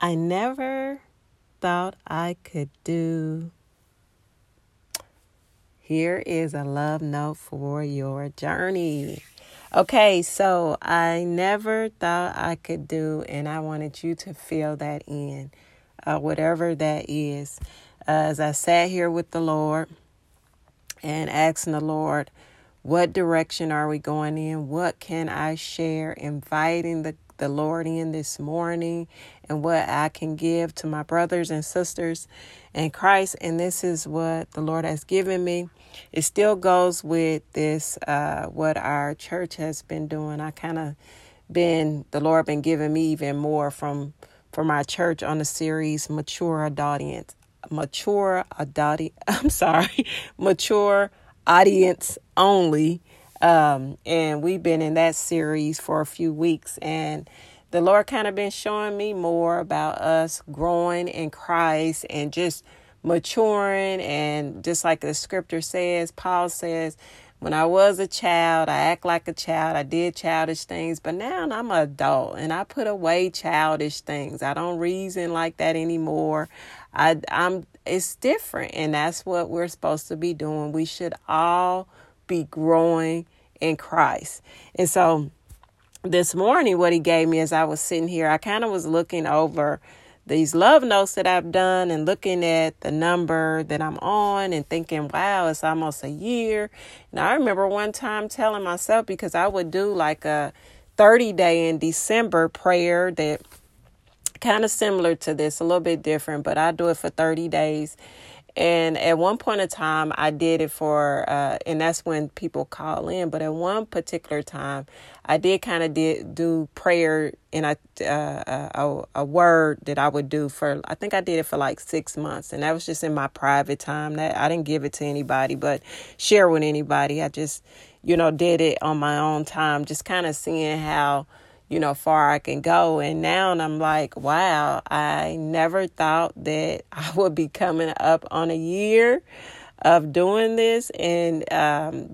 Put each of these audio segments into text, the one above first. I never thought I could do. Here is a love note for your journey. Okay, so I never thought I could do, and I wanted you to fill that in, whatever that is. As I sat here with the Lord and asking the Lord, what direction are we going in? What can I share? Inviting the Lord in this morning, and what I can give to my brothers and sisters in Christ. And this is what the Lord has given me. It still goes with this, what our church has been doing. The Lord been giving me even more from our church on the series, Mature Audience Only. And we've been in that series for a few weeks, and the Lord kind of been showing me more about us growing in Christ and just maturing. And just like the scripture says, Paul says, when I was a child, I act like a child. I did childish things, but now I'm an adult and I put away childish things. I don't reason like that anymore. It's different. And that's what we're supposed to be doing. We should all be growing in Christ. And so this morning, what he gave me as I was sitting here, I kind of was looking over these love notes that I've done and looking at the number that I'm on and thinking, wow, it's almost a year. And I remember one time telling myself, because I would do like a 30-day in December prayer that kind of similar to this, a little bit different, but I do it for 30 days. And at one point in time, I did it for, and that's when people call in. But at one particular time, I did kind of do prayer and a word that I would do for, I think I did it for like 6 months. And that was just in my private time. That I didn't give it to anybody, but share with anybody. I just, did it on my own time, just kind of seeing how, far I can go. And now I'm like, wow, I never thought that I would be coming up on a year of doing this. And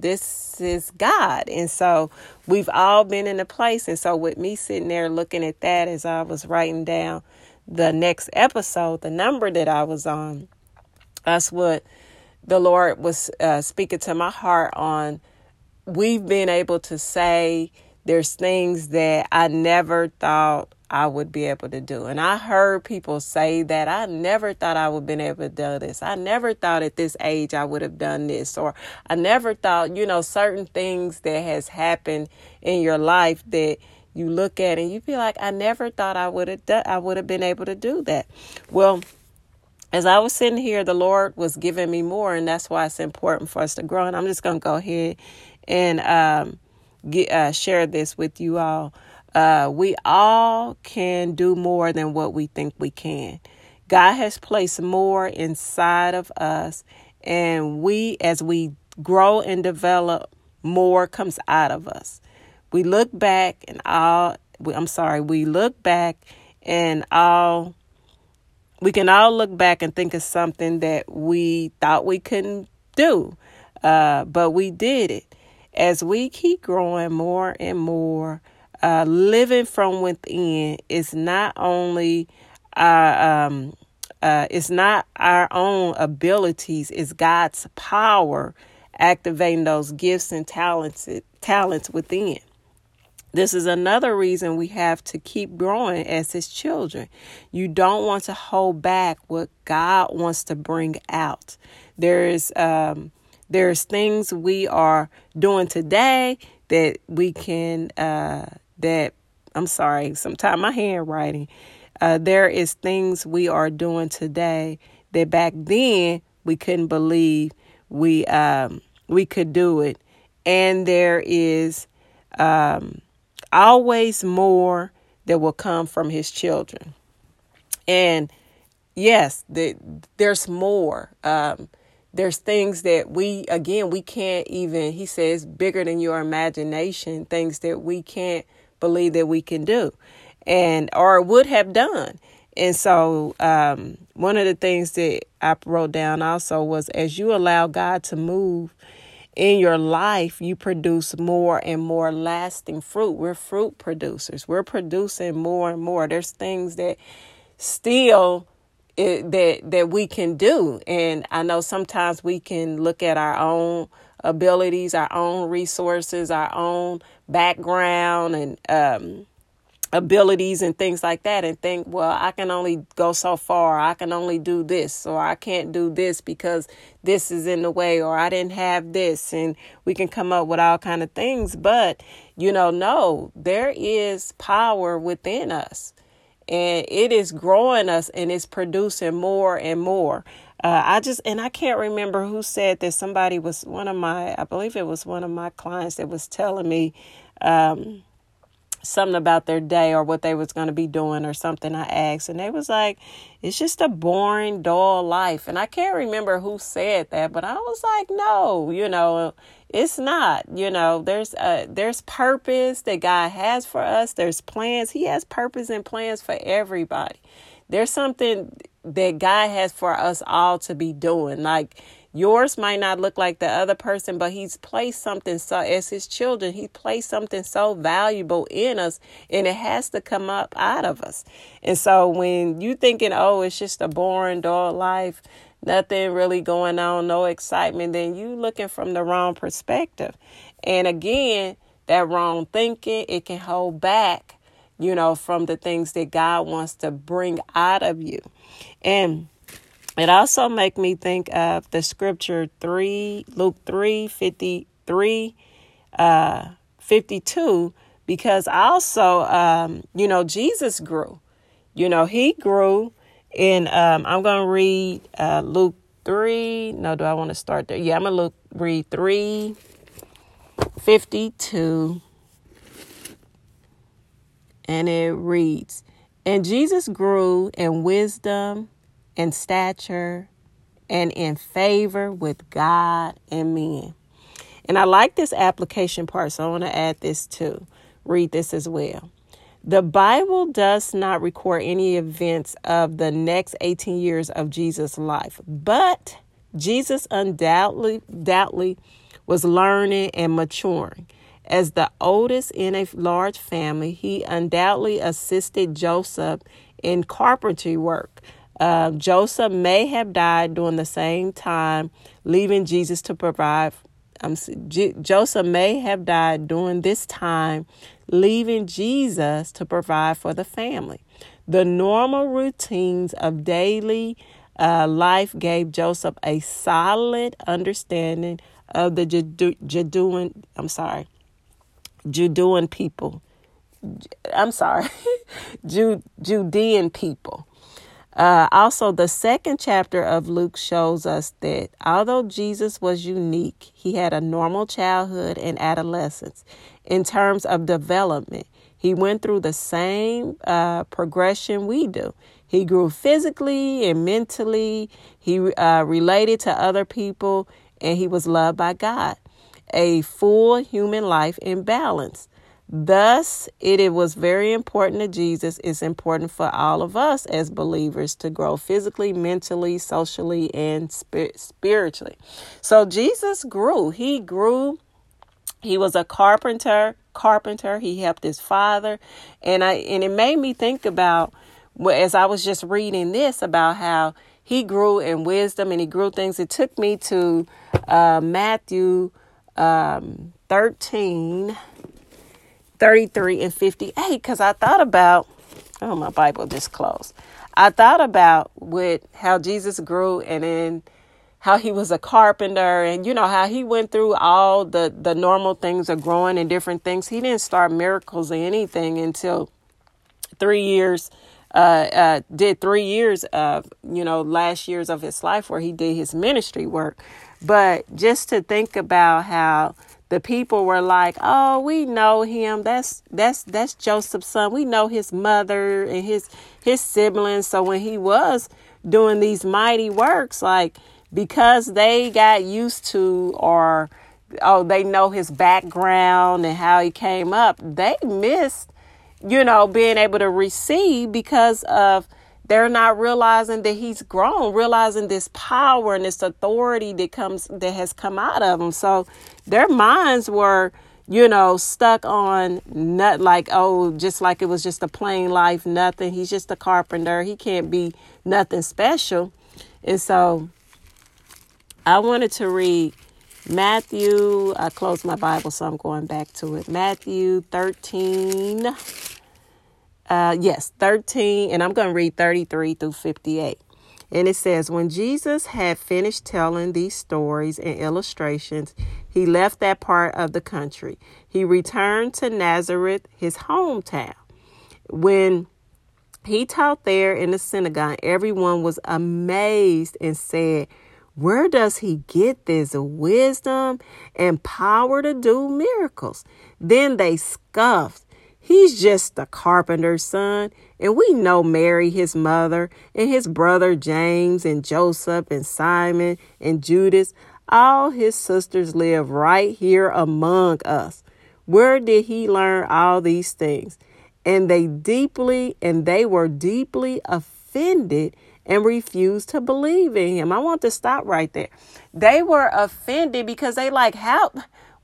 this is God. And so we've all been in a place. And so with me sitting there looking at that as I was writing down the next episode, the number that I was on, that's what the Lord was speaking to my heart on. We've been able to say, there's things that I never thought I would be able to do. And I heard people say that I never thought I would have been able to do this. I never thought at this age I would have done this. Or I never thought, certain things that has happened in your life that you look at and you feel like, I never thought I would have been able to do that. Well, as I was sitting here, the Lord was giving me more. And that's why it's important for us to grow. And I'm just going to go ahead and share this with you all. We all can do more than what we think we can. God has placed more inside of us, and as we grow and develop, more comes out of us. We look back and we can all look back and think of something that we thought we couldn't do, but we did it. As we keep growing more and more, living from within is not only it's not our own abilities, it's God's power activating those gifts and talents within. This is another reason we have to keep growing as his children. You don't want to hold back what God wants to bring out. There's things we are doing today that we can, sometimes my handwriting, there is things we are doing today that back then we couldn't believe we could do it. And there is, always more that will come from his children. And yes, there's more, there's things that we can't even, he says, bigger than your imagination, things that we can't believe that we can do and or would have done. And so one of the things that I wrote down also was, as you allow God to move in your life, you produce more and more lasting fruit. We're fruit producers. We're producing more and more. There's things that still that we can do. And I know sometimes we can look at our own abilities, our own resources, our own background and abilities and things like that and think, well, I can only go so far. I can only do this, or I can't do this because this is in the way, or I didn't have this. And we can come up with all kind of things. But, no, there is power within us. And it is growing us and it's producing more and more. I can't remember who said that. Somebody was I believe it was one of my clients that was telling me something about their day or what they was going to be doing or something I asked. And they was like, it's just a boring, dull life. And I can't remember who said that, but I was like, no, it's not, there's purpose that God has for us. There's plans. He has purpose and plans for everybody. There's something that God has for us all to be doing. Like, yours might not look like the other person, but he's placed something. So as his children, he placed something so valuable in us, and it has to come up out of us. And so when you thinking, oh, it's just a boring, dull life, nothing really going on, no excitement, then you looking from the wrong perspective. And again, that wrong thinking, it can hold back, from the things that God wants to bring out of you. And it also make me think of the scripture Luke 3:53, 52, because also, Jesus grew. He grew. And I'm going to read Luke 3. No, do I want to start there? Yeah, I'm going to read 3:52. And it reads, and Jesus grew in wisdom in stature, and in favor with God and men. And I like this application part, so I want to add this too. Read this as well. The Bible does not record any events of the next 18 years of Jesus' life, but Jesus undoubtedly was learning and maturing. As the oldest in a large family, he undoubtedly assisted Joseph in carpentry work. Joseph may have died during the same time, leaving Jesus to provide. Joseph may have died during this time, leaving Jesus to provide for the family. The normal routines of daily life gave Joseph a solid understanding of the Judean people. Also, the second chapter of Luke shows us that although Jesus was unique, he had a normal childhood and adolescence. In terms of development, he went through the same progression we do. He grew physically and mentally. He related to other people, and he was loved by God. A full human life in balance. Thus, it was very important to Jesus. It's important for all of us as believers to grow physically, mentally, socially, and spiritually. So Jesus grew. He grew. He was a carpenter. He helped his father. And it made me think about, as I was just reading this, about how he grew in wisdom and he grew things. It took me to Matthew 13:33 and 58, because I thought about, my Bible just closed. I thought about with how Jesus grew and then how he was a carpenter and, how he went through all the normal things of growing and different things. He didn't start miracles or anything until 3 years, did 3 years of, last years of his life where he did his ministry work. But just to think about how the people were like, oh, we know him. That's Joseph's son. We know his mother and his siblings. So when he was doing these mighty works, like because they got used to they know his background and how he came up, they missed, being able to receive because of they're not realizing that he's grown, realizing this power and this authority that has come out of him. So their minds were, you know, stuck on not like, oh, just like it was just a plain life, nothing. He's just a carpenter. He can't be nothing special. And so I wanted to read Matthew. I closed my Bible, so I'm going back to it. Matthew 13. Yes, 13. And I'm going to read 33 through 58. And it says, when Jesus had finished telling these stories and illustrations, he left that part of the country. He returned to Nazareth, his hometown. When he taught there in the synagogue, everyone was amazed and said, where does he get this wisdom and power to do miracles? Then they scoffed. He's just a carpenter's son, and we know Mary, his mother, and his brother James and Joseph and Simon and Judas. All his sisters live right here among us. Where did he learn all these things? And they were deeply offended and refused to believe in him. I want to stop right there. They were offended because they like, how?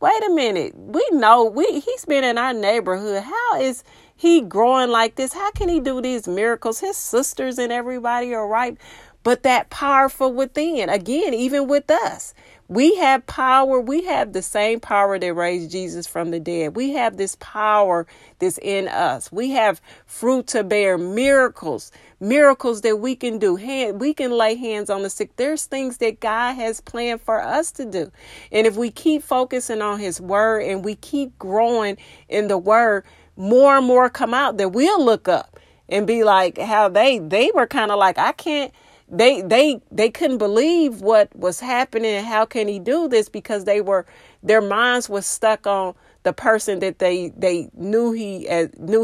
Wait a minute. We know he's been in our neighborhood. How is he growing like this? How can he do these miracles? His sisters and everybody are right. But that powerful within, again, even with us, we have power. We have the same power that raised Jesus from the dead. We have this power that's in us. We have fruit to bear, miracles that we can do. We can lay hands on the sick. There's things that God has planned for us to do. And if we keep focusing on his word and we keep growing in the word, more and more come out that we'll look up and be like how they were kind of like, I can't. They couldn't believe what was happening. How can he do this? Because their minds were stuck on the person that they knew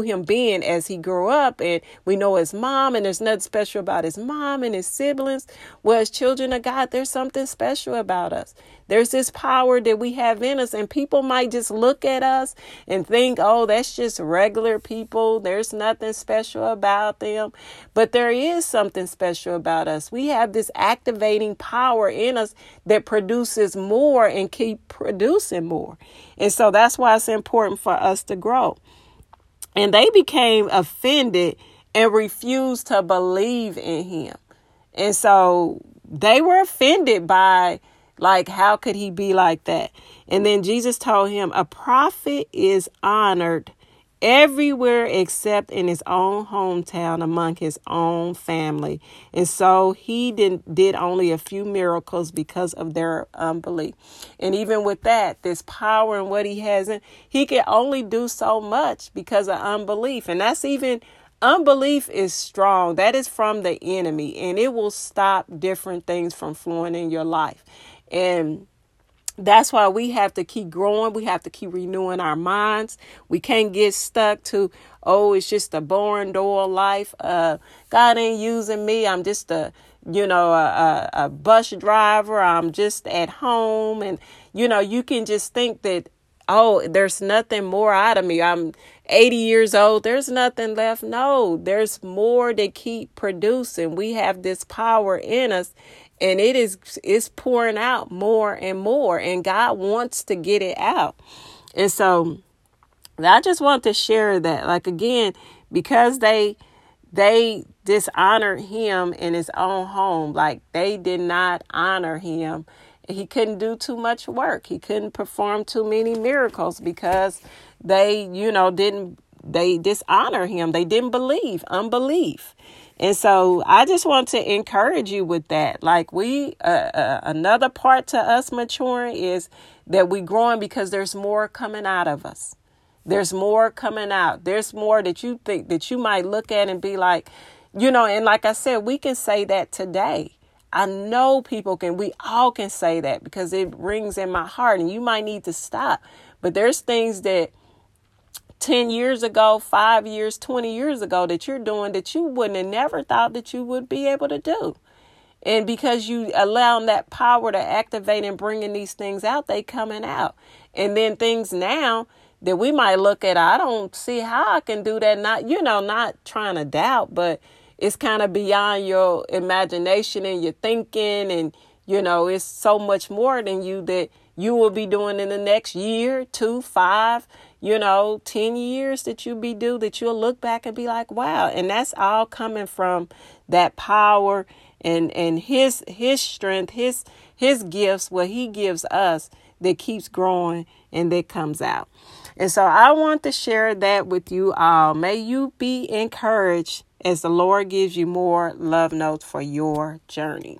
him being as he grew up. And we know his mom, and there's nothing special about his mom and his siblings. Well, as children of God, there's something special about us. There's this power that we have in us, and people might just look at us and think, oh, that's just regular people. There's nothing special about them. But there is something special about us. We have this activating power in us that produces more and keep producing more. And so that's why it's important for us to grow. And they became offended and refused to believe in him. And so they were offended by, like, how could he be like that? And then Jesus told him, a prophet is honored everywhere except in his own hometown, among his own family. And so he did only a few miracles because of their unbelief. And even with that, this power and what he has in, he can only do so much because of unbelief. And that's even unbelief is strong. That is from the enemy, and it will stop different things from flowing in your life. And that's why we have to keep growing. We have to keep renewing our minds. We can't get stuck to, oh, it's just a boring, dull life. God ain't using me. I'm just a bus driver. I'm just at home. And, you know, you can just think that, oh, there's nothing more out of me. I'm 80 years old. There's nothing left. No, there's more to keep producing. We have this power in us. And it's pouring out more and more, and God wants to get it out. And so I just want to share that, like, again, because they dishonored him in his own home, like they did not honor him. He couldn't do too much work. He couldn't perform too many miracles because they dishonor him. They didn't believe, unbelief. And so I just want to encourage you with that. Like another part to us maturing is that we growing because there's more coming out of us. There's more coming out. There's more that you think that you might look at and be like, you know, and like I said, we can say that today. I know we all can say that because it rings in my heart, and you might need to stop. But there's things that 10 years ago, 5 years, 20 years ago that you're doing that you wouldn't have never thought that you would be able to do. And because you allowing that power to activate and bringing these things out, they coming out. And then things now that we might look at, I don't see how I can do that. Not trying to doubt, but it's kind of beyond your imagination and your thinking. And, you know, it's so much more than you that you will be doing in the next year, 2, 5, 10 years that you be due, that you'll look back and be like, wow. And that's all coming from that power and his strength, his gifts, what he gives us that keeps growing and that comes out. And so I want to share that with you all. May you be encouraged as the Lord gives you more love notes for your journey.